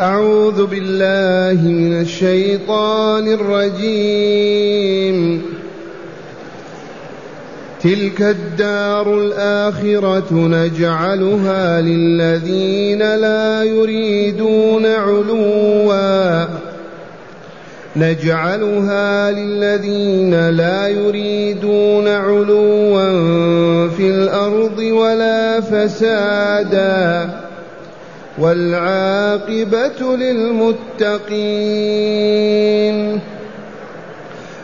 أعوذ بالله من الشيطان الرجيم. تلك الدار الآخرة نجعلها للذين لا يريدون علوا في الأرض ولا فسادا والعاقبة للمتقين.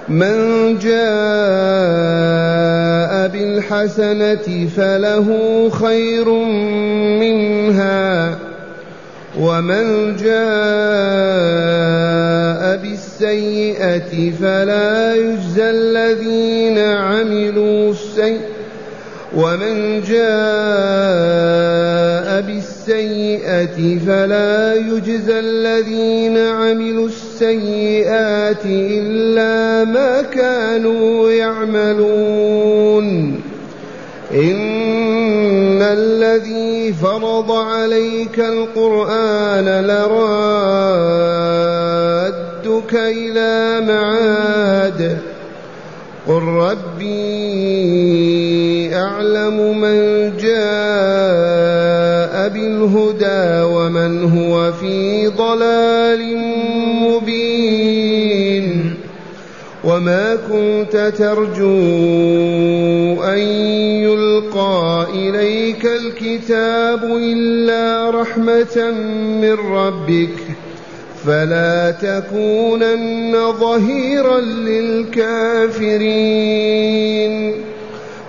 من جاء بالحسنة فله خير منها ومن جاء بالسيئة فلا يجزى الذين عملوا السيئة إلا ما كانوا يعملون. إن الذي فرض عليك القرآن لرادك إلى معاد قل ربي أعلم من جاء بالهدى ومن هو في ضلال مبين. وما كنت ترجو أن يلقى إليك الكتاب إلا رحمة من ربك فلا تكونن ظهيرا للكافرين.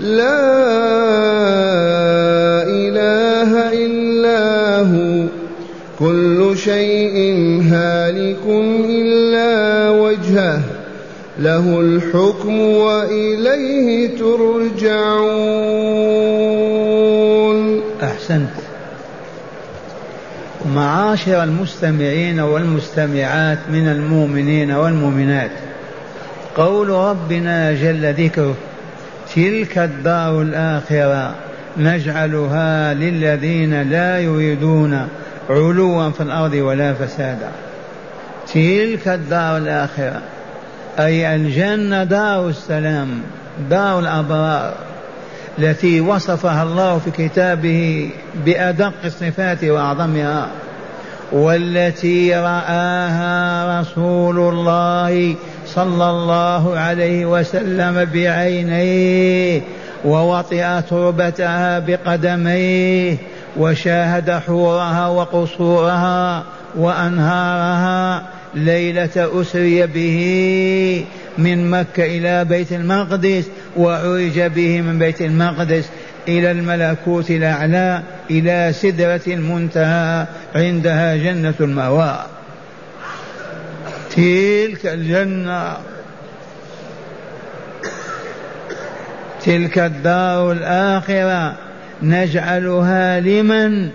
لا إله إلا هو. كل شيء هالك إلا وجهه له الحكم وإليه ترجعون. أحسنت. معاشر المستمعين والمستمعات من المؤمنين والمؤمنات، قول ربنا جل ذكره تلك الدار الآخرة نجعلها للذين لا يريدون علوا في الأرض ولا فسادا. تلك الدار الآخرة أي الجنة دار السلام، دار الأبرار التي وصفها الله في كتابه بأدق صفاته وأعظمها، والتي رآها رسول الله صلى الله عليه وسلم بعينيه ووطئ تربتها بقدميه وشاهد حورها وقصورها وأنهارها ليلة أسري به من مكة إلى بيت المقدس وعرج به من بيت المقدس إلى الملكوت الأعلى إلى سدرة المنتهى عندها جنة المأوى. تلك الجنة تلك الدار الآخرة نجعلها لمن؟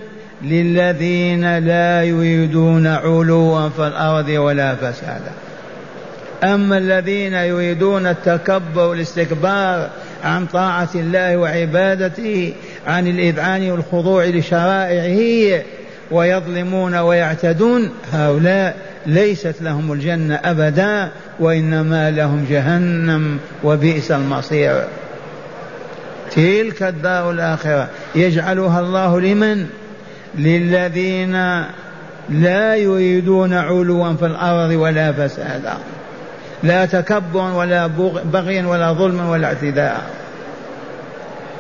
للذين لا يريدون علوا في الأرض ولا فسادا. أما الذين يريدون التكبر والاستكبار عن طاعة الله وعبادته عن الإذعان والخضوع لشرائعه ويظلمون ويعتدون، هؤلاء ليست لهم الجنة أبدا، وإنما لهم جهنم وبئس المصير. تلك الدار الآخرة يجعلها الله لمن؟ للذين لا يريدون علوا في الأرض ولا فسادا، لا تكبر ولا بغيا ولا ظلما ولا اعتداء.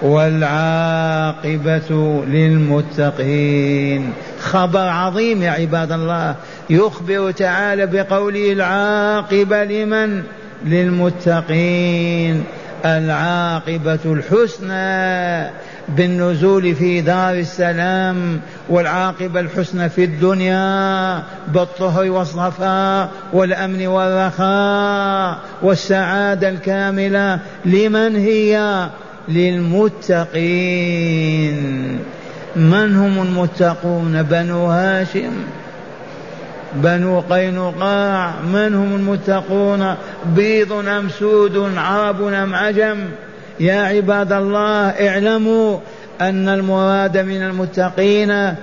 والعاقبة للمتقين. خبر عظيم يا عباد الله، يخبر تعالى بقوله العاقبة لمن؟ للمتقين. العاقبة الحسنى بالنزول في دار السلام والعاقبة الحسنى في الدنيا بالطهر والصفاء والأمن والرخاء والسعادة الكاملة. لمن هي؟ للمتقين. من هم المتقون؟ بنو هاشم، بنو قينقاع. من هم المتقون؟ بيض أم سود، عرب أم عجم؟ يا عباد الله اعلموا أن المراد من المتقين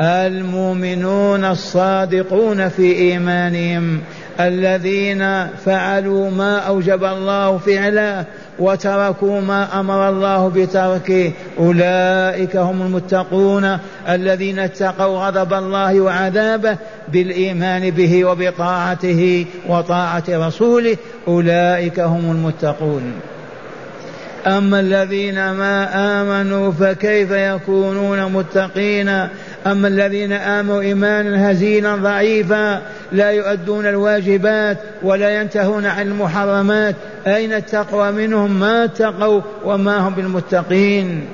المؤمنون الصادقون في إيمانهم، الذين فعلوا ما أوجب الله فعله وتركوا ما أمر الله بتركه. أولئك هم المتقون الذين اتقوا غضب الله وعذابه بالإيمان به وبطاعته وطاعة رسوله. أولئك هم المتقون. أما الذين ما آمنوا فكيف يكونون متقين؟ أما الذين آمنوا إيمانا هزيلا ضعيفا لا يؤدون الواجبات ولا ينتهون عن المحرمات، أين التقوى منهم؟ ما اتقوا وما هم بالمتقين.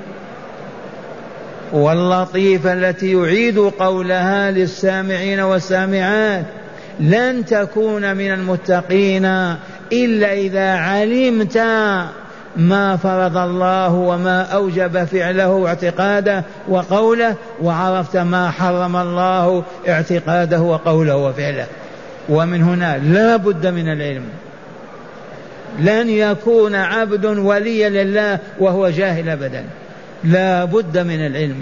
واللطيفة التي يعيد قولها للسامعين والسامعات: لن تكون من المتقين إلا إذا علمت ما فرض الله وما أوجب فعله واعتقاده وقوله، وعرفت ما حرم الله اعتقاده وقوله وفعله. ومن هنا لا بد من العلم. لن يكون عبد وليا لله وهو جاهل أبدا، لا بد من العلم.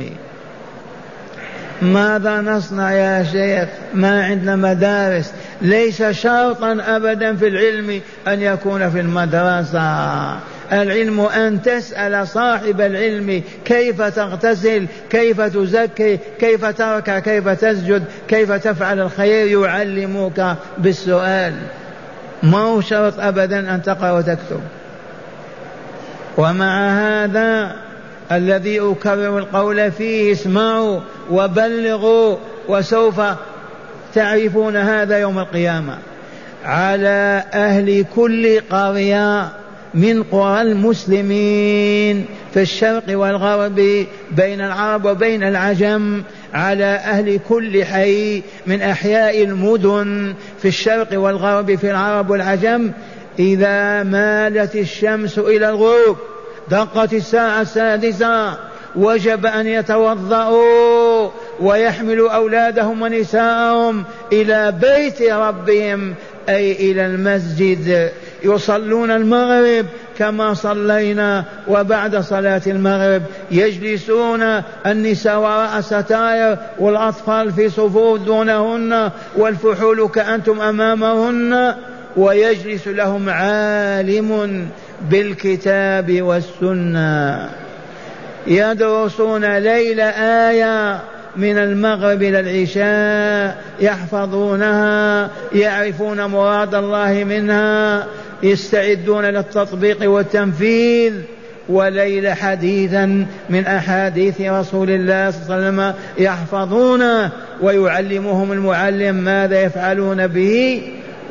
ماذا نصنع يا شيخ؟ ما عندنا مدارس. ليس شرطا أبدا في العلم أن يكون في المدرسة. العلم أن تسأل صاحب العلم كيف تغتسل، كيف تزكي، كيف تركع، كيف تسجد، كيف تفعل الخير، يعلمك بالسؤال. ما هو شرط أبدا أن تقرأ وتكتب. ومع هذا الذي أكرر القول فيه: اسمعوا وبلغوا، وسوف تعرفون هذا يوم القيامة. على أهل كل قرية من قرى المسلمين في الشرق والغرب بين العرب وبين العجم، على أهل كل حي من أحياء المدن في الشرق والغرب في العرب والعجم، إذا مالت الشمس إلى الغروب، دقت الساعة 6، وجب أن يتوضأوا ويحملوا أولادهم ونساءهم إلى بيت ربهم، أي إلى المسجد، يصلون المغرب كما صلينا. وبعد صلاة المغرب يجلسون النساء وراء ستائر، والأطفال في صفوف دونهن، والفحول كأنتم أمامهن، ويجلس لهم عالم بالكتاب والسنة، يدرسون ليل آية من المغرب إلى العشاء، يحفظونها، يعرفون مراد الله منها، يستعدون للتطبيق والتنفيذ. وليل حديثا من أحاديث رسول الله صلى الله عليه وسلم يحفظونه، ويعلمهم المعلم ماذا يفعلون به.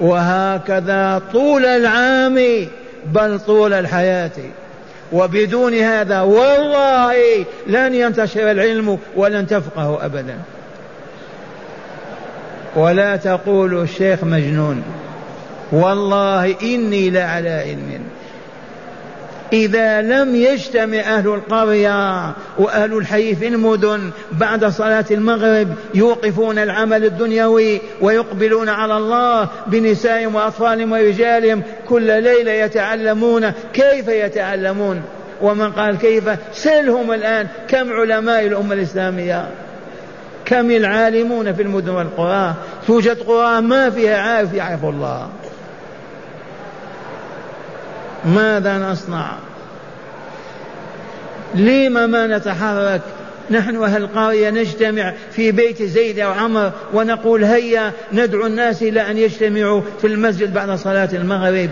وهكذا طول العام، بل طول الحياة. وبدون هذا والله لن ينتشر العلم ولن تفقه أبدا. ولا تقولوا الشيخ مجنون، والله إني لعلى علم. إذا لم يجتمع أهل القرية وأهل الحي في المدن بعد صلاة المغرب، يوقفون العمل الدنيوي ويقبلون على الله بنسائهم وأطفالهم ورجالهم. كل ليلة يتعلمون. كيف يتعلمون؟ ومن قال كيف؟ سلهم الآن كم علماء الأمة الإسلامية، كم العالمون في المدن والقرى. توجد قرى ما فيها عارف يعرف الله. ماذا نصنع؟ لما ما نتحرك؟ نحن أهل القرية نجتمع في بيت زيد أو عمر ونقول هيا، ندعو الناس إلى أن يجتمعوا في المسجد بعد صلاة المغرب.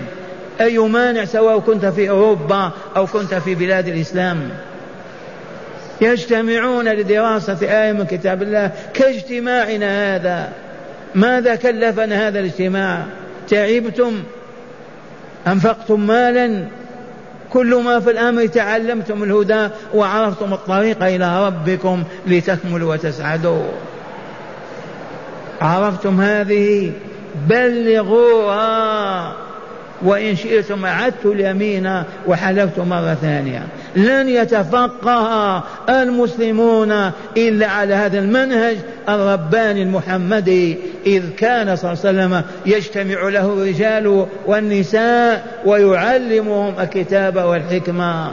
أي مانع سواء كنت في أوروبا أو كنت في بلاد الإسلام؟ يجتمعون لدراسة آية من كتاب الله كاجتماعنا هذا. ماذا كلفنا هذا الاجتماع؟ تعبتم؟ أنفقتم مالا؟ كل ما في الأمر تعلمتم الهدى وعرفتم الطريق إلى ربكم لتكملوا وتسعدوا. عرفتم هذه بلغوها، وإن شئتم عدت اليمين وحلفت مرة ثانية. لن يتفقه المسلمون إلا على هذا المنهج الرباني المحمدي، إذ كان صلى الله عليه وسلم يجتمع له الرجال والنساء ويعلمهم الكتاب والحكمة،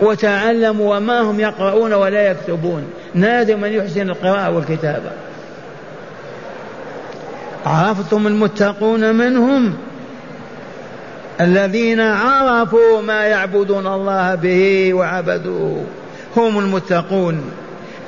وتعلموا وما هم يقرؤون ولا يكتبون، نادر من يحسن القراءة والكتابة. عرفتم المتقون منهم الذين عرفوا ما يعبدون الله به وعبدوه، هم المتقون.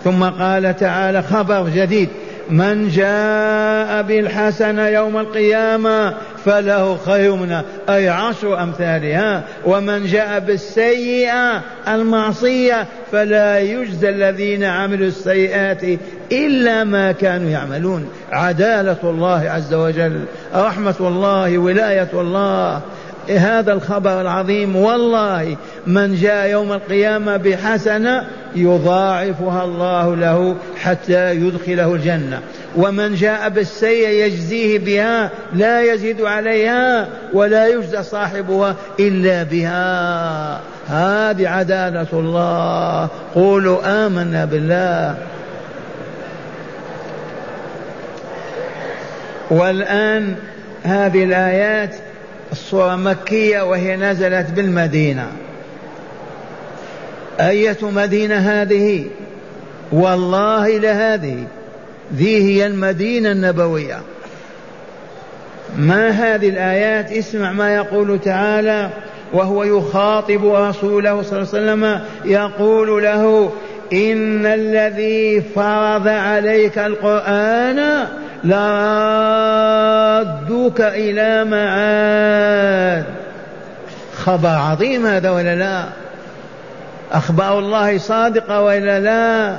ثم قال تعالى خبر جديد: من جاء بالحسنة يوم القيامة فله خير منها، أي 10 أمثالها، ومن جاء بالسيئة المعصية فلا يجزى الذين عملوا السيئات إلا ما كانوا يعملون. عدالة الله عز وجل، رحمة الله، ولاية الله. هذا الخبر العظيم والله من جاء يوم القيامة بحسنة يضاعفها الله له حتى يدخله الجنة، ومن جاء بالسيئة يجزيه بها، لا يزيد عليها ولا يجزى صاحبها إلا بها. هذه عدالة الله. قولوا آمنا بالله. والآن هذه الآيات الصورة مكية وهي نزلت بالمدينة. أية مدينة هذه؟ والله لهذه، ذي هي المدينة النبوية. ما هذه الآيات؟ اسمع ما يقول تعالى وهو يخاطب رسوله صلى الله عليه وسلم، يقول له: إن الذي فرض عليك القرآن لردوك إلى معاد. خبر عظيم هذا ولا لا؟ أخبار الله صادقة ولا لا؟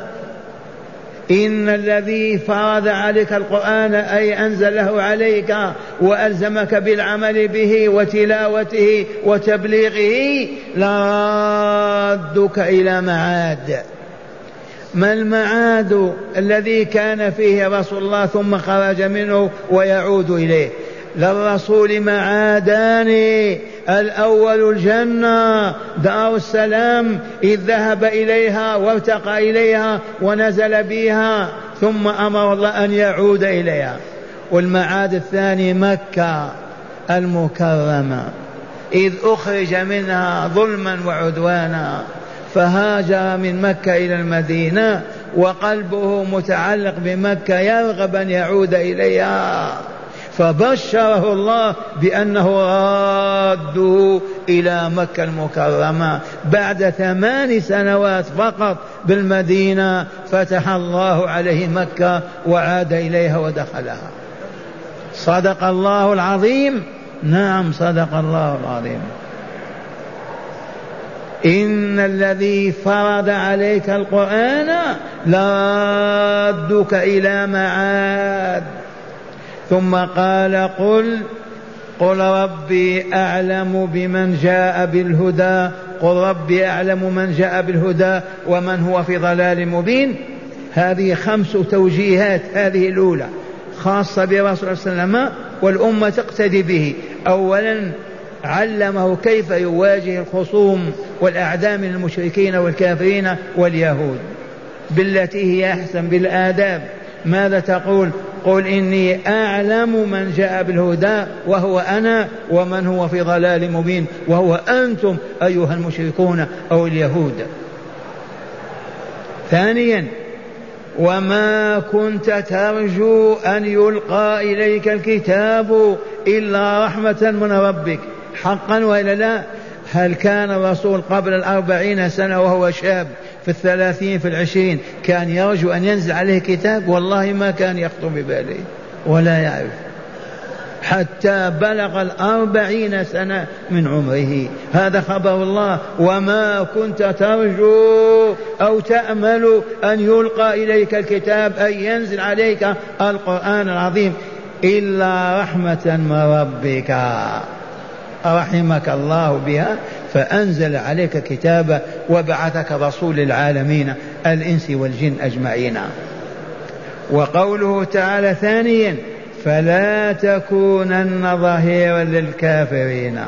إن الذي فرض عليك القرآن، أي أنزله عليك وألزمك بالعمل به وتلاوته وتبليغه، لردوك إلى معاد. ما المعاد الذي كان فيه رسول الله ثم خرج منه ويعود إليه؟ للرسول معادان: الأول الجنة دار السلام، إذ ذهب إليها وارتقى إليها ونزل بها، ثم أمر الله أن يعود إليها. والمعاد الثاني مكة المكرمة، إذ أخرج منها ظلما وعدوانا، فهاجر من مكة إلى المدينة وقلبه متعلق بمكة، يرغب أن يعود إليها، فبشره الله بأنه راده إلى مكة المكرمة بعد 8 سنوات فقط بالمدينة. فتح الله عليه مكة وعاد إليها ودخلها. صدق الله العظيم. نعم، صدق الله العظيم. إن الذي فرض عليك القرآن لردك إلى معاد. ثم قال: قل ربي أعلم بمن جاء بالهدى. قل ربي أعلم من جاء بالهدى ومن هو في ضلال مبين. هذه 5 توجيهات. هذه الأولى خاصة برسول صلى الله عليه وسلم والأمة تقتدي به. أولا، علمه كيف يواجه الخصوم والأعداء من المشركين والكافرين واليهود بالتي هي أحسن، بالآداب. ماذا تقول؟ قل إني أعلم من جاء بالهدى وهو أنا، ومن هو في ضلال مبين وهو أنتم أيها المشركون أو اليهود. ثانيا، وما كنت ترجو أن يلقى إليك الكتاب إلا رحمة من ربك، حقا وإلا لا؟ هل كان الرسول قبل 40 سنة وهو شاب في 30 في 20 كان يرجو أن ينزل عليه كتاب؟ والله ما كان يخطر بباله ولا يعرف، حتى بلغ 40 سنة من عمره. هذا خبر الله. وما كنت ترجو أو تأمل أن يلقى إليك الكتاب، أي ينزل عليك القرآن العظيم، إلا رحمة من ربك. رحمك الله بها فأنزل عليك كتابا وبعثك رسول العالمين الإنس والجن أجمعين. وقوله تعالى ثانيا فلا تكونن ظهيرا للكافرين.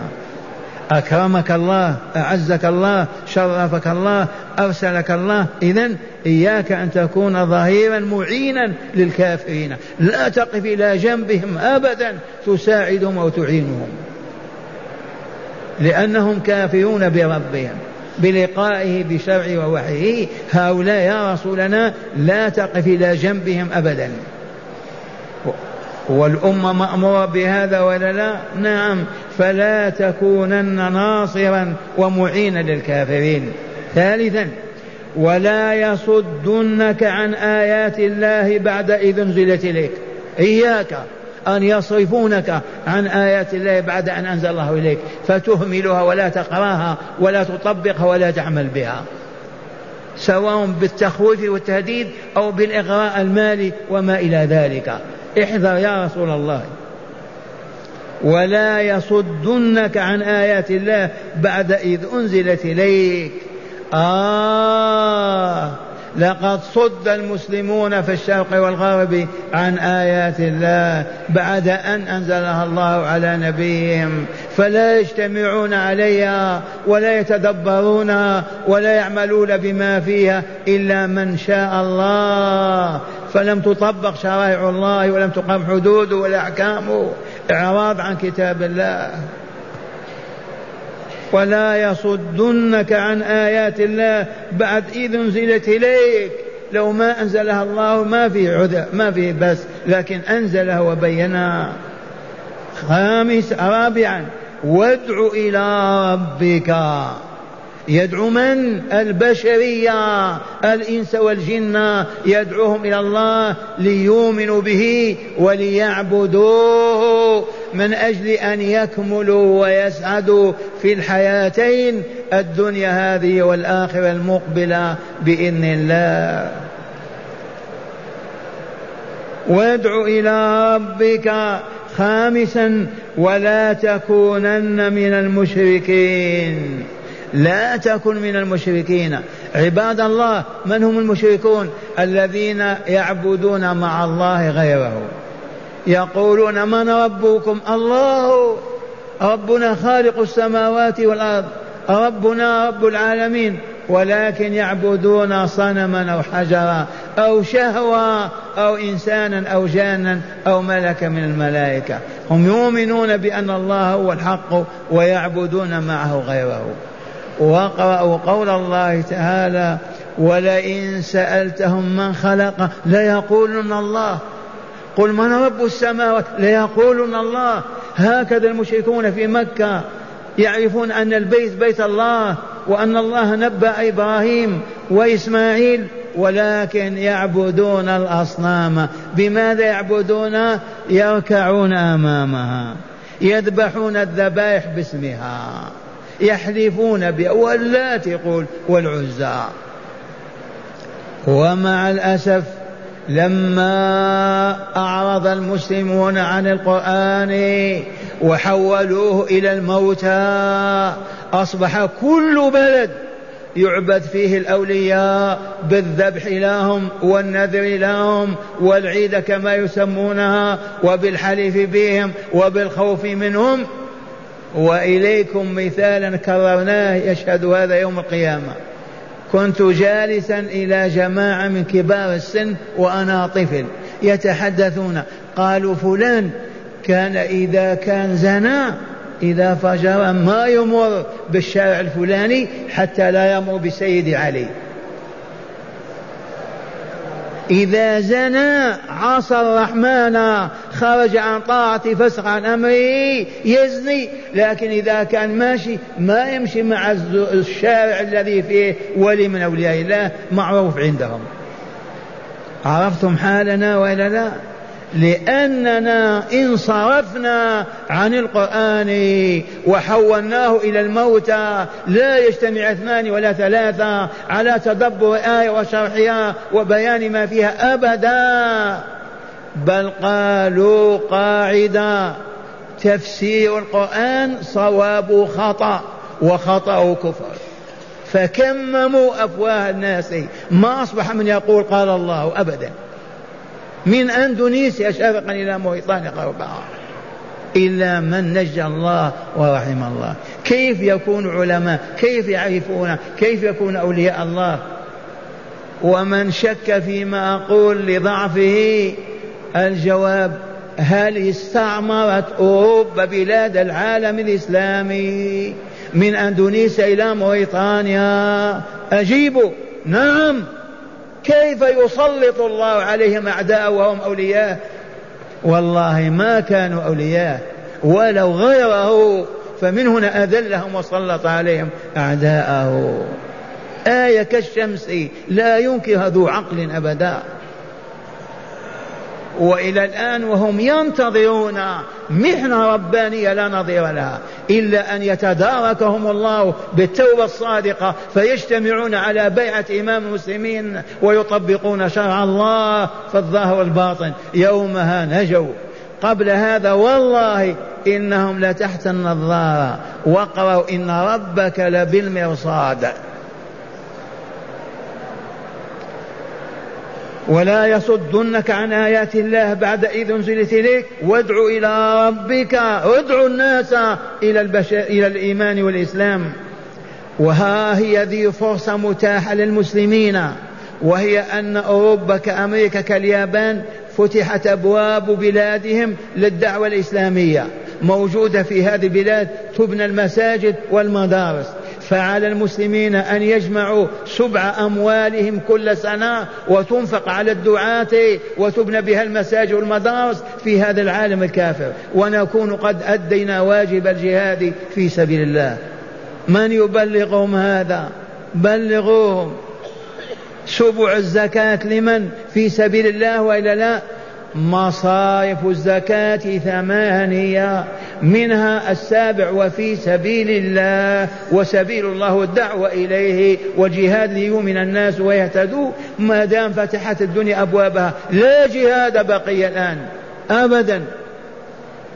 أكرمك الله، أعزك الله، شرفك الله، أرسلك الله، إذن إياك أن تكون ظهيرا معينا للكافرين، لا تقف إلى جنبهم أبدا، تساعدهم أو تعينهم، لأنهم كافرون بربهم بلقائه بشرعه ووحيه. هؤلاء يا رسولنا لا تقف إلى جنبهم أبدا. والأمة مأمورة بهذا ولا لا؟ نعم. فلا تكونن ناصرا ومعينا للكافرين. ثالثا ولا يصدنك عن آيات الله بعد إذ أنزلت إليك. إياك أن يصرفونك عن آيات الله بعد أن أنزل الله إليك فتهملها ولا تقراها ولا تطبقها ولا تعمل بها، سواء بالتخويف والتهديد أو بالإغراء المالي وما إلى ذلك. احذر يا رسول الله. ولا يصدنك عن آيات الله بعد إذ أنزلت إليك. لقد صد المسلمون في الشرق والغرب عن آيات الله بعد أن أنزلها الله على نبيهم، فلا يجتمعون عليها ولا يتدبرونها ولا يعملون بما فيها إلا من شاء الله. فلم تطبق شرائع الله ولم تقام حدوده ولا أحكامه، إعراض عن كتاب الله. ولا يصدنك عن آيات الله بعد إذ أنزلت إليك. لو ما أنزلها الله ما في عذر ما في بس، لكن أنزلها وبينها. رابعا وادع إلى ربك. يدعو من؟ البشرية، الإنس والجن، يدعوهم إلى الله ليؤمنوا به وليعبدوه من أجل أن يكملوا ويسعدوا في الحياتين، الدنيا هذه والآخرة المقبلة بإذن الله. وادع إلى ربك. خامسا ولا تكونن من المشركين. لا تكن من المشركين. عباد الله، من هم المشركون؟ الذين يعبدون مع الله غيره، يقولون من ربكم؟ الله، ربنا خالق السماوات والأرض، ربنا رب العالمين، ولكن يعبدون صنما أو حجرا أو شهوة أو إنسانا أو جانا أو ملكا من الملائكة. هم يؤمنون بأن الله هو الحق ويعبدون معه غيره. واقرأوا قول الله تعالى ولئن سألتهم من خلق ليقولن الله، قل من رب السماوات ليقولن الله. هكذا المشركون في مكة يعرفون أن البيت بيت الله وأن الله نبأ إبراهيم وإسماعيل، ولكن يعبدون الأصنام. بماذا يعبدون؟ يركعون أمامها، يذبحون الذبائح باسمها، يحلفون باللات يقول والعزى. ومع الأسف لما أعرض المسلمون عن القرآن وحولوه إلى الموتى أصبح كل بلد يعبد فيه الأولياء بالذبح لهم والنذر لهم والعيد كما يسمونها وبالحلف بهم وبالخوف منهم. وإليكم مثالا كررناه يشهد هذا يوم القيامة. كنت جالسا إلى جماعة من كبار السن وأنا طفل يتحدثون، قالوا فلان كان إذا كان زنا إذا فجر ما يمر بالشارع الفلاني حتى لا يمر بسيد علي، إذا زنا عصى الرحمن خرج عن طاعته فسق عن أمره يزني، لكن إذا كان ماشي ما يمشي مع الشارع الذي فيه ولي من أولياء الله معروف عندهم. عرفتم حالنا ولا لا؟ لأننا انصرفنا عن القرآن وحولناه إلى الموتى. لا يجتمع اثنان ولا ثلاثة على تدبر آية وشرحها وبيان ما فيها أبدا، بل قالوا قاعدة تفسير القرآن صواب خطأ وخطأ كفر. فكمموا أفواه الناس، ما أصبح من يقول قال الله أبدا، من أندونيسيا شرقا إلى موريتانيا غربا، إلا من نجى الله ورحم الله. كيف يكون علماء؟ كيف يعرفون؟ كيف يكون أولياء الله؟ ومن شك فيما أقول لضعفه، الجواب هل استعمرت أوروبا بلاد العالم الإسلامي من أندونيسيا إلى موريتانيا؟ أجيبوا نعم. كيف يسلط الله عليهم أعداء وهم أولياء؟ والله ما كانوا أولياء ولو غيره، فمن هنا أذلهم وسلط عليهم أعداءه. آية كالشمس لا ينكرها ذو عقل أبدا. وإلى الآن وهم ينتظرون محنة ربانية لا نظير لها، إلا أن يتداركهم الله بالتوبة الصادقة فيجتمعون على بيعة إمام المسلمين ويطبقون شرع الله في الظاهر والباطن، يومها نجوا. قبل هذا والله إنهم لتحت النظارة، وقرأوا إن ربك لبالمرصاد. ولا يصدنك عن آيات الله بعد إذ أنزلت إليك وادعوا إلى ربك، وادعوا الناس إلى الإيمان والإسلام. وها هي ذي فرصة متاحة للمسلمين، وهي أن أوروبا كأمريكا كاليابان فتحت أبواب بلادهم للدعوة الإسلامية، موجودة في هذه البلاد تبنى المساجد والمدارس. فعلى المسلمين أن يجمعوا سبع أموالهم كل سنة وتنفق على الدعاة وتبنى بها المساجد والمدارس في هذا العالم الكافر، ونكون قد أدينا واجب الجهاد في سبيل الله. من يبلغهم هذا؟ بلغوهم. سبع الزكاة لمن؟ في سبيل الله وإلا لا؟ مصارف الزكاة 8، منها 7 وفي سبيل الله، وسبيل الله الدعوة إليه وجهاد ليؤمن الناس ويهتدوا. ما دام فتحت الدنيا أبوابها لا جهاد بقي الآن أبدا،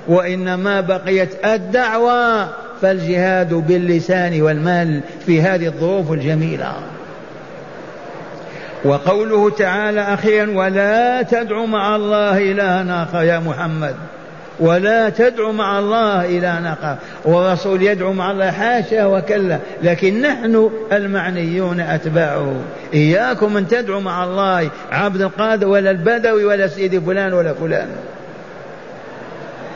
وإنما بقيت الدعوة، فالجهاد باللسان والمال في هذه الظروف الجميلة. وقوله تعالى أخيرا ولا تدع مع الله إلهًا آخر يا محمد، ولا تدع مع الله إلهًا آخر. والرسول يدعو مع الله؟ حاشا وكلا، لكن نحن المعنيون أتباعه. إياكم أن تدعو مع الله عبد القادر ولا البدوي ولا سيدي فلان ولا فلان.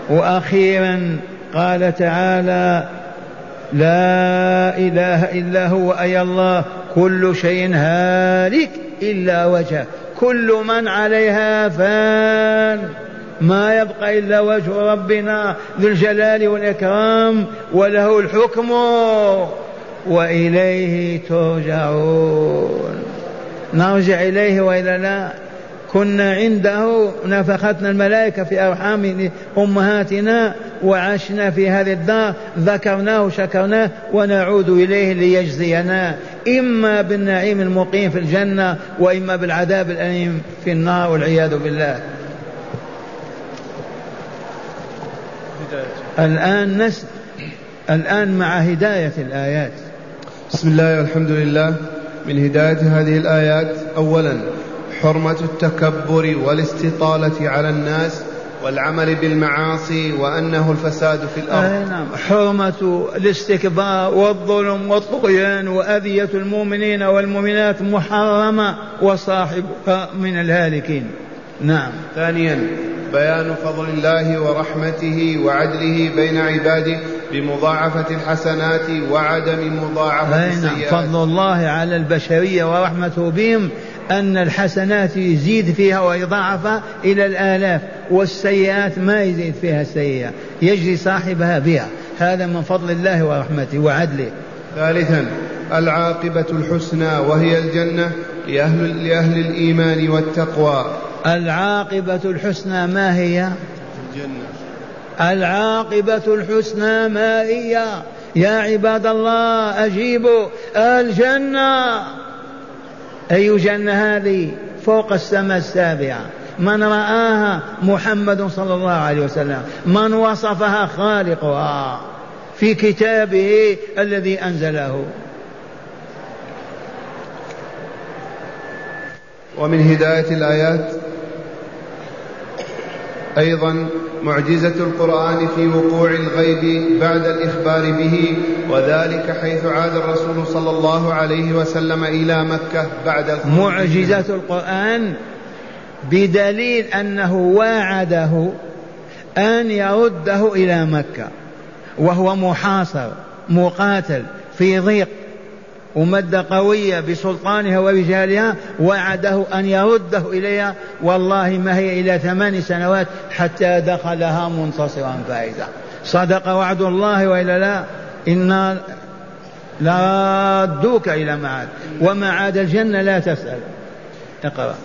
وأخيرا قال تعالى لا إله إلا هو، أي الله، كل شيء هالك إلا وجهه، كل من عليها فان، ما يبقى إلا وجه ربنا ذو الجلال والإكرام، وله الحكم وإليه ترجعون. نرجع إليه وإلا لا؟ كنا عنده، نفختنا الملائكة في أرحام أمهاتنا، وعشنا في هذه الدار، ذكرناه شكرناه، ونعود إليه ليجزينا، إما بالنعيم المقيم في الجنة وإما بالعذاب الأليم في النار والعياذ بالله. الآن مع هداية الآيات. بسم الله والحمد لله. من هداية هذه الآيات أولا حرمة التكبر والاستطالة على الناس والعمل بالمعاصي، وأنه الفساد في الأرض. حرمة الاستكبار والظلم والطغيان وأذية المؤمنين والمؤمنات محرمة، وصاحبها من الهالكين. نعم. ثانيا بيان فضل الله ورحمته وعدله بين عباده بمضاعفة الحسنات وعدم مضاعفة السيئات. فضل الله على البشرية ورحمته بهم أن الحسنات يزيد فيها ويضاعف إلى الآلاف، والسيئات ما يزيد فيها السيئة، يجري صاحبها بها. هذا من فضل الله ورحمته وعدله. ثالثا العاقبة الحسنى وهي الجنة لأهل الإيمان والتقوى. العاقبة الحسنى ما هي؟ الجنة. العاقبة الحسنى ما هي يا عباد الله؟ أجيبوا. الجنة. أي جنة هذه؟ فوق السماء السابعة، من رآها محمد صلى الله عليه وسلم، من وصفها خالقها في كتابه الذي أنزله. ومن هداية الآيات أيضا معجزة القرآن في وقوع الغيب بعد الإخبار به، وذلك حيث عاد الرسول صلى الله عليه وسلم إلى مكة بعد الخروج. معجزة القرآن بدليل أنه وعده أن يرده إلى مكة وهو محاصر مقاتل في ضيق ومد قوية بسلطانها ورجالها، وعده أن يرده إليها، والله ما هي إلى 8 سنوات حتى دخلها منتصرا فائزا. صدق وعد الله وإلا لا؟ إنا لردوك إلى معاد، ومعاد الجنة لا تسأل. اقرأ.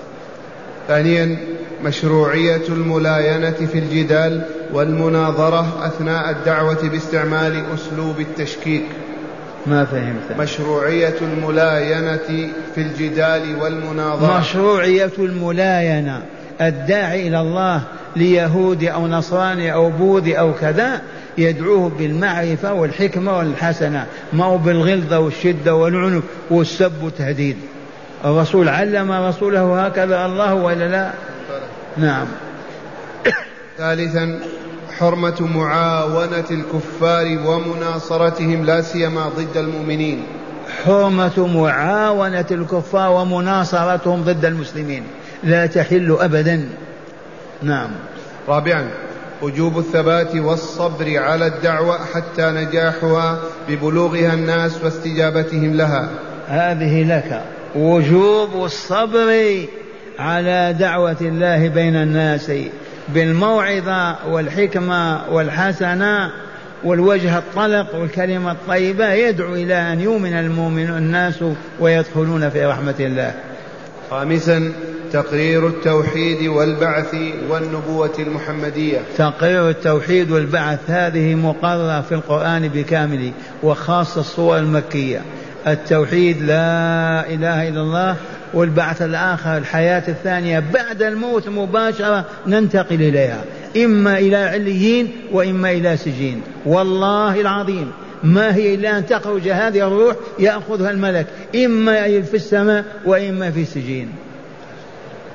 ثانيا مشروعية الملاينة في الجدال والمناظرة أثناء الدعوة باستعمال أسلوب التشكيك. ما فهمت. مشروعية الملاينة في الجدال والمناظرة. مشروعية الملاينة، الداعي إلى الله ليهودي أو نصراني أو بوذي أو كذا يدعوه بالمعرفة والحكمة والحسنة، ما هو بالغلظة والشدة والعنف والسب والتهديد. الرسول علم رسوله هكذا الله ولا لا؟ نعم. ثالثا حرمة معاونة الكفار ومناصرتهم لا سيما ضد المؤمنين. حرمة معاونة الكفار ومناصرتهم ضد المسلمين لا تحل أبدا. نعم. رابعا وجوب الثبات والصبر على الدعوة حتى نجاحها ببلوغها الناس واستجابتهم لها. هذه لك، وجوب الصبر على دعوة الله بين الناس بالموعظة والحكمة والحسنة والوجه الطلق والكلمة الطيبة، يدعو إلى أن يؤمن المؤمن الناس ويدخلون في رحمة الله. خامسا تقرير التوحيد والبعث والنبوة المحمدية. تقرير التوحيد والبعث هذه مقررة في القرآن بكامله، وخاصة الصور المكية. التوحيد لا إله إلا الله، والبعث الآخر الحياة الثانية بعد الموت مباشرة ننتقل إليها، إما إلى عليين وإما إلى سجين. والله العظيم ما هي إلا أن تخرج هذه الروح يأخذها الملك، إما في السماء وإما في سجين،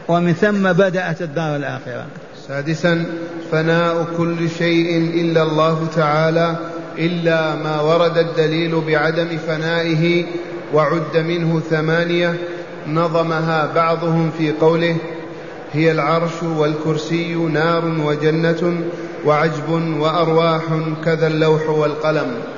ومن ثم بدأت الدار الآخرة. سادسا فناء كل شيء إلا الله تعالى، إلا ما ورد الدليل بعدم فنائه وعد منه 8 نظمها بعضهم في قوله هي العرش والكرسي نار وجنة وعجب وأرواح كذا اللوح والقلم.